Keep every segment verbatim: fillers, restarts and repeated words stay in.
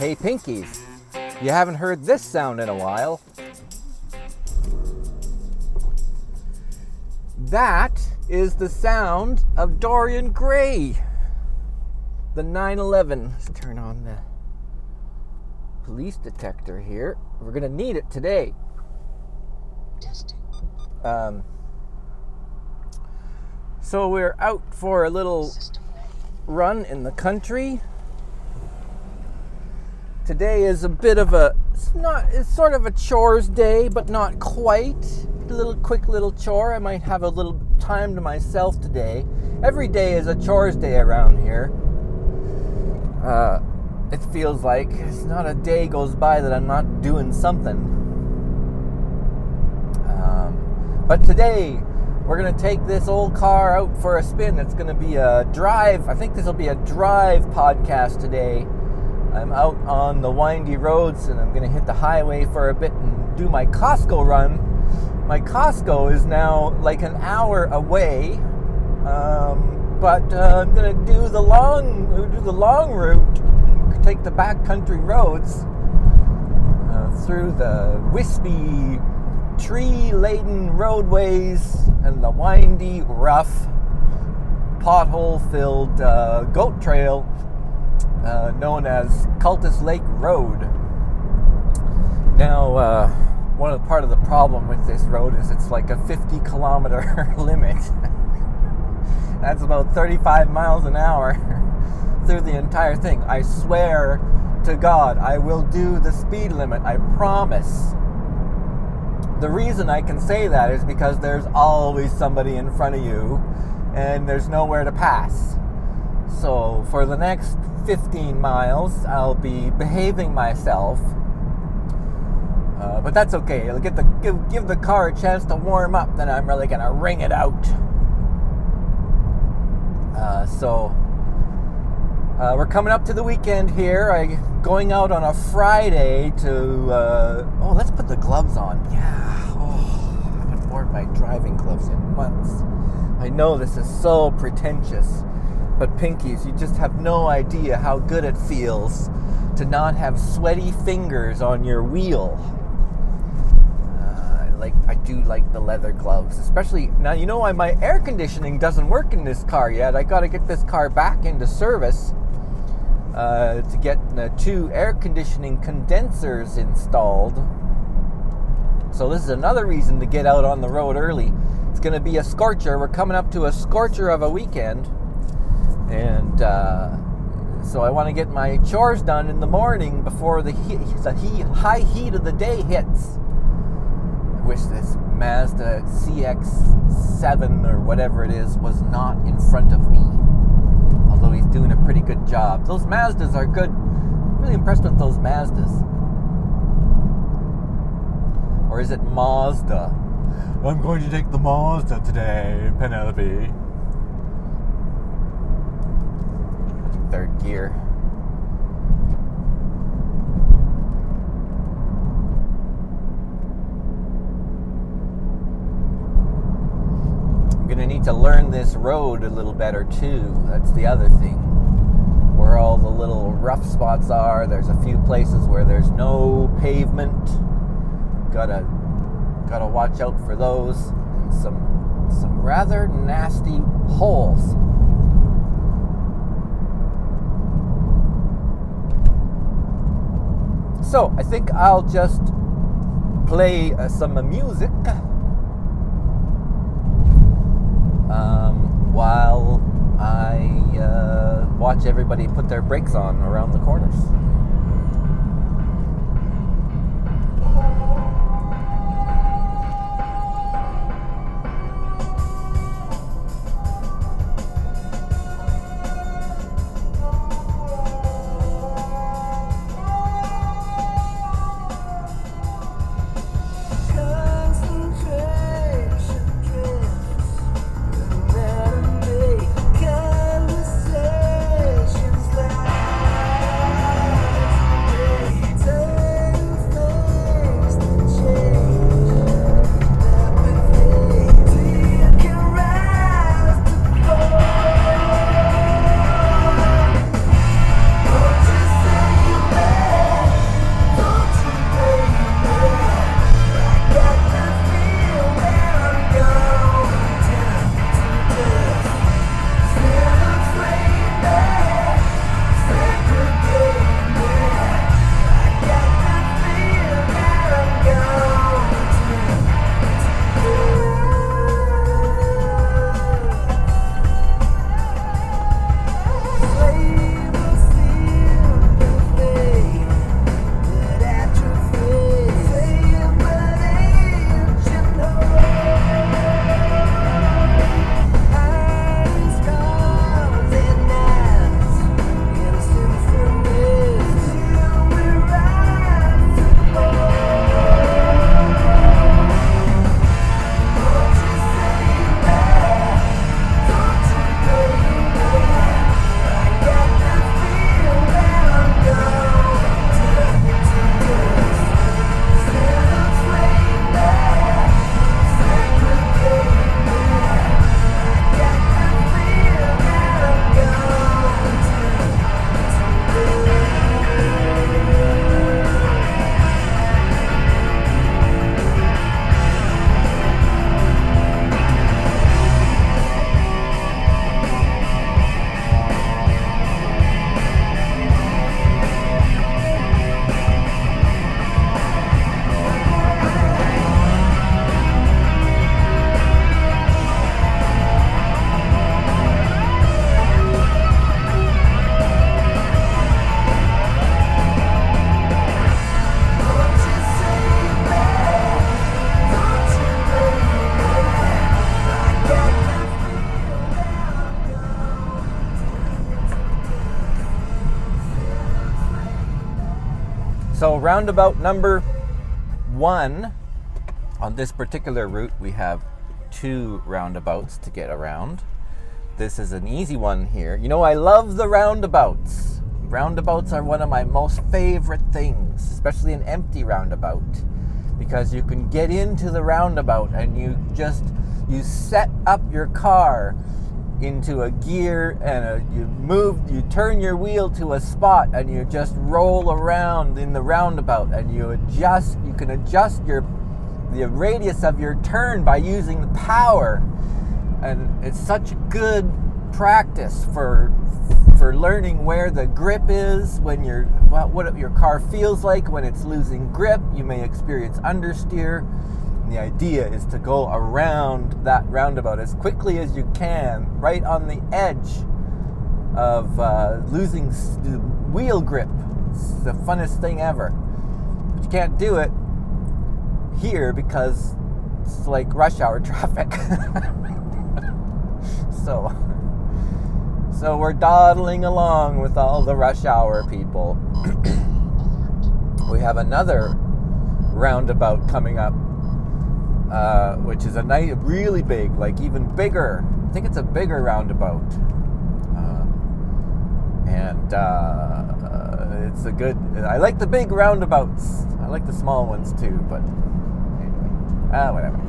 Hey Pinkies, you haven't heard this sound in a while. That is the sound of Dorian Gray. The nine eleven. Let's turn on the police detector here. We're gonna need it today. Testing. Um, so we're out for a little run in the country. Today is a bit of a, it's not, it's sort of a chores day, but not quite. A little quick little chore. I might have a little time to myself today. Every day is a chores day around here. Uh, it feels like it's not a day goes by that I'm not doing something. Um, but today we're gonna take this old car out for a spin. It's gonna be a drive. I think this will be a drive podcast today. I'm out on the windy roads and I'm gonna hit the highway for a bit and do my Costco run. My Costco is now like an hour away, um, but uh, I'm gonna do the long, do the long route, take the backcountry roads uh, through the wispy, tree-laden roadways and the windy, rough, pothole-filled uh, goat trail uh, known as Cultus Lake Road. Now. Uh, One of the, part of the problem with this road is it's like a fifty kilometer limit. That's about thirty-five miles an hour through the entire thing. I swear to God, I will do the speed limit. I promise. The reason I can say that is because there's always somebody in front of you and there's nowhere to pass. So for the next fifteen miles, I'll be behaving myself. Uh, but that's okay. It'll get the give, give the car a chance to warm up. Then I'm really gonna ring it out. Uh, so uh, we're coming up to the weekend here. I'm going out on a Friday to. Uh, oh, let's put the gloves on. Yeah. Oh, I haven't worn my driving gloves in months. I know this is so pretentious, but Pinkies, you just have no idea how good it feels to not have sweaty fingers on your wheel. Like, I do like the leather gloves, especially now. You know why my air conditioning doesn't work in this car yet? I got to get this car back into service uh, to get uh, two air conditioning condensers installed. So this is another reason to get out on the road early. It's going to be a scorcher. We're coming up to a scorcher of a weekend, and uh, so I want to get my chores done in the morning before the, he- the he- high heat of the day hits. Wish this Mazda C X seven or whatever it is was not in front of me. Although he's doing a pretty good job. Those Mazdas are good. I'm really impressed with those Mazdas. Or is it Mazda? I'm going to take the Mazda today, Penelope. Third gear. Gonna need to learn this road a little better too. That's the other thing, where all the little rough spots are. There's a few places where there's no pavement. Gotta gotta watch out for those. And some some rather nasty holes. So I think I'll just play uh, some music. Um, while I uh, watch everybody put their brakes on around the corners. So roundabout number one on this particular route, we have two roundabouts to get around. This is an easy one here. You know, I love the roundabouts. Roundabouts are one of my most favorite things, especially an empty roundabout, because you can get into the roundabout and you just, you set up your car into a gear and a, you move, you turn your wheel to a spot and you just roll around in the roundabout and you adjust, you can adjust your the radius of your turn by using the power. And it's such good practice for for learning where the grip is, when you're, well, what your car feels like when it's losing grip. You may experience understeer. The idea is to go around that roundabout as quickly as you can, right on the edge of uh, losing wheel grip. It's the funnest thing ever. But you can't do it here because it's like rush hour traffic. so, so we're dawdling along with all the rush hour people. We have another roundabout coming up. Uh, which is a nice, really big, like even bigger. I think it's a bigger roundabout, uh, and uh, uh, it's a good. I like the big roundabouts. I like the small ones too, but anyway, ah, uh, whatever.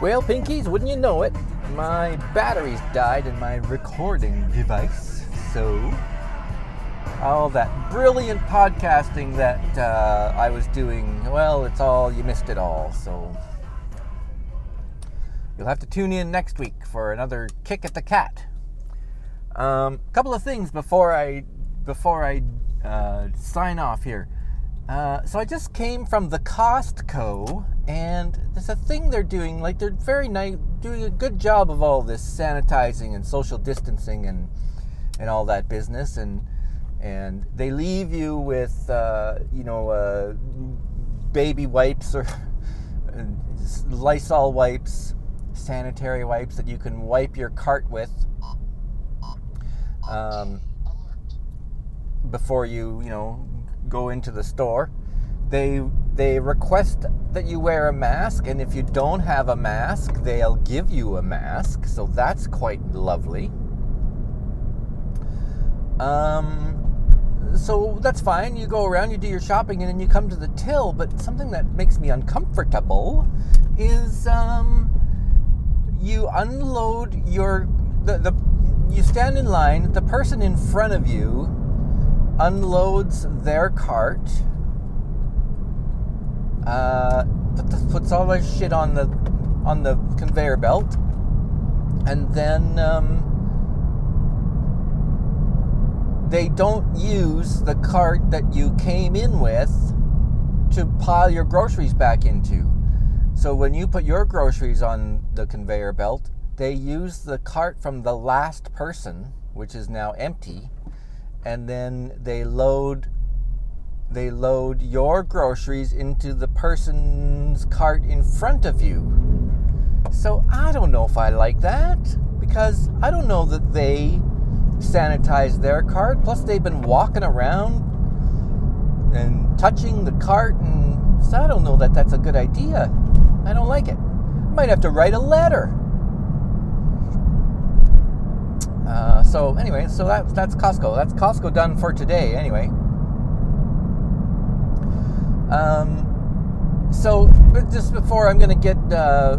Well, Pinkies, wouldn't you know it, my batteries died in my recording device, so all that brilliant podcasting that uh, I was doing, well, it's all, you missed it all, so you'll have to tune in next week for another kick at the cat. Um, couple of things before I, before I uh, sign off here. Uh, so I just came from the Costco, and there's a thing they're doing, like they're very nice, doing a good job of all this sanitizing and social distancing and and all that business, and and they leave you with uh, you know uh, baby wipes or Lysol wipes, sanitary wipes that you can wipe your cart with. Um, before you you know. go into the store, they they request that you wear a mask, and if you don't have a mask, they'll give you a mask, so that's quite lovely. Um, so that's fine, you go around, you do your shopping, and then you come to the till, but something that makes me uncomfortable is um, you unload your, the, the you stand in line, the person in front of you unloads their cart, uh, puts all their shit on the on the conveyor belt, and then um, they don't use the cart that you came in with to pile your groceries back into. So when you put your groceries on the conveyor belt, they use the cart from the last person, which is now empty. And then they load they load your groceries into the person's cart in front of you. So I don't know if I like that, because I don't know that they sanitize their cart. Plus they've been walking around and touching the cart, and so I don't know that that's a good idea. I don't like it. I might have to write a letter. Uh, so anyway, so that, that's Costco. That's Costco done for today anyway. Um, so just before I'm going to get uh,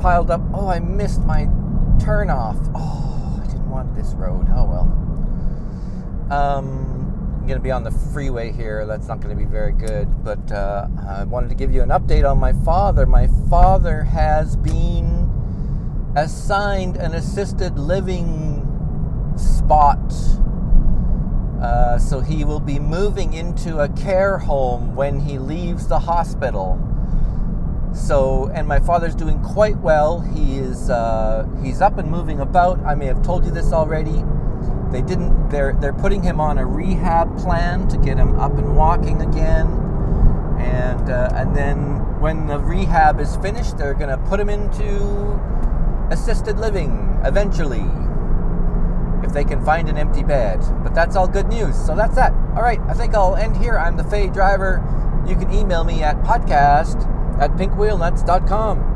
piled up. Oh, I missed my turn off. Oh, I didn't want this road. Oh, well. Um, I'm going to be on the freeway here. That's not going to be very good. But uh, I wanted to give you an update on my father. My father has been assigned an assisted living spot. Uh, so he will be moving into a care home when he leaves the hospital. So, and my father's doing quite well. He is, uh, he's up and moving about. I may have told you this already. They didn't, they're, they're putting him on a rehab plan to get him up and walking again. And, uh, and then when the rehab is finished, they're going to put him into assisted living eventually, if they can find an empty bed. But that's all good news. So that's that. All right, I think I'll end here. I'm the Fay Driver. You can email me at podcast at pink wheel nuts dot com.